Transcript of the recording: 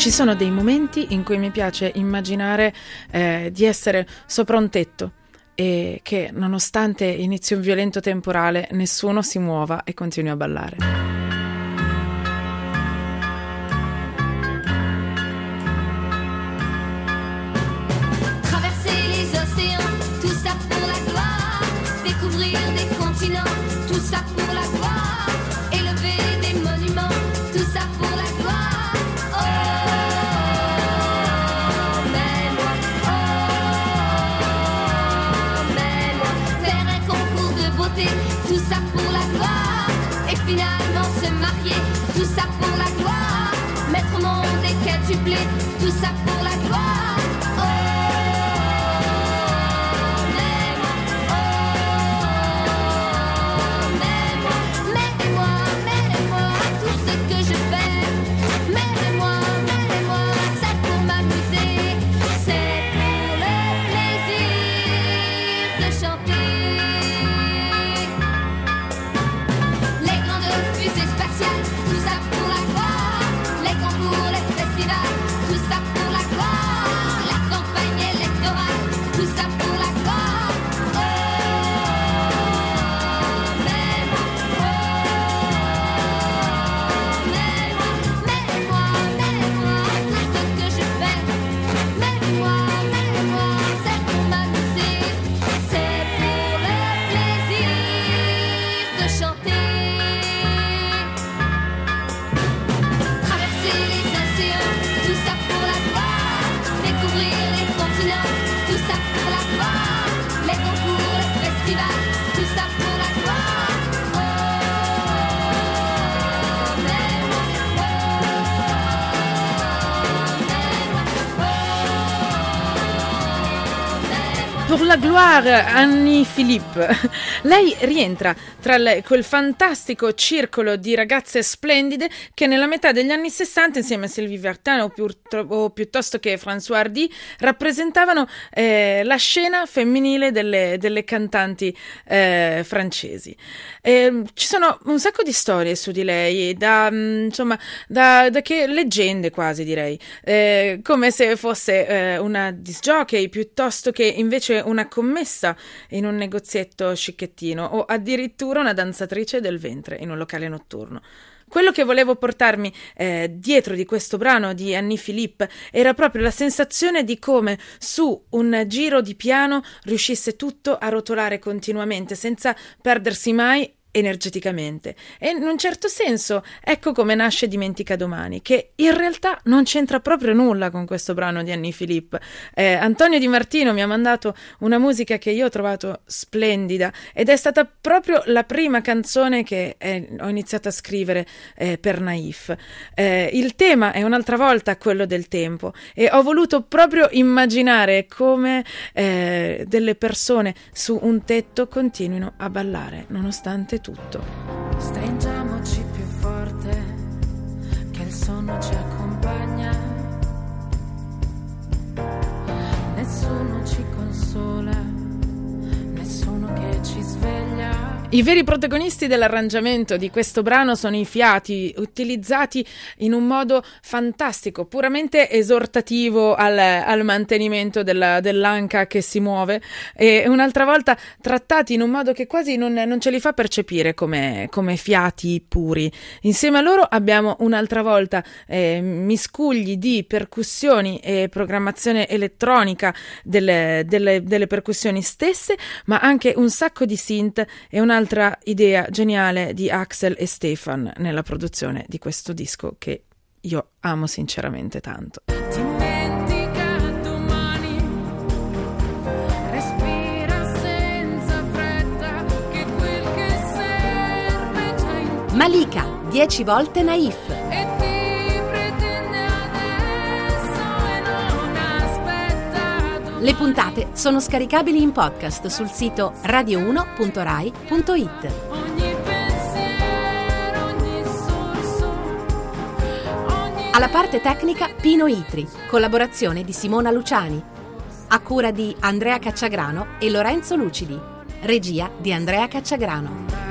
Ci sono dei momenti in cui mi piace immaginare di essere sopra un tetto e che, nonostante inizi un violento temporale, nessuno si muova e continui a ballare. Tout ça pour la gloire. Oh, mets-moi tout ce que je fais. Mets-moi, c'est pour m'amuser. C'est pour le plaisir de chanter. Les grandes fusées spatiales, tout ça pour la gloire. Les concours, les festivals. Pour la gloire, Annie-Philippe. Lei rientra tra quel fantastico circolo di ragazze splendide che nella metà degli anni 60, insieme a Sylvie Vartan o piuttosto che Françoise Hardy, rappresentavano la scena femminile delle cantanti francesi. Ci sono un sacco di storie su di lei, da che leggende quasi, direi, come se fosse una disc jockey piuttosto che invece una commessa in un negozietto scicchettino o addirittura una danzatrice del ventre in un locale notturno. Quello che volevo portarmi dietro di questo brano di Annie-Philippe era proprio la sensazione di come su un giro di piano riuscisse tutto a rotolare continuamente senza perdersi mai energeticamente, e in un certo senso ecco come nasce Dimentica Domani, che in realtà non c'entra proprio nulla con questo brano di Annie-Philippe. Antonio Di Martino mi ha mandato una musica che io ho trovato splendida ed è stata proprio la prima canzone che ho iniziato a scrivere per Naif. Il tema è un'altra volta quello del tempo e ho voluto proprio immaginare come delle persone su un tetto continuino a ballare nonostante tutto. Stringiamoci più forte che il sonno ci accompagna, nessuno ci consola, nessuno che ci sveglia. I veri protagonisti dell'arrangiamento di questo brano sono i fiati, utilizzati in un modo fantastico, puramente esortativo al mantenimento dell'anca che si muove, e un'altra volta trattati in un modo che quasi non ce li fa percepire come fiati puri. Insieme a loro abbiamo un'altra volta miscugli di percussioni e programmazione elettronica delle percussioni stesse, ma anche un sacco di synth e un'altra idea geniale di Axel e Stefan nella produzione di questo disco che io amo sinceramente tanto. Dimentica. Malika, 10 volte Naif. E ti pretende adesso e non aspettato. Le puntate sono scaricabili in podcast sul sito radio1.rai.it. Alla parte tecnica Pino Itri, collaborazione di Simona Luciani, a cura di Andrea Cacciagrano e Lorenzo Lucidi, regia di Andrea Cacciagrano.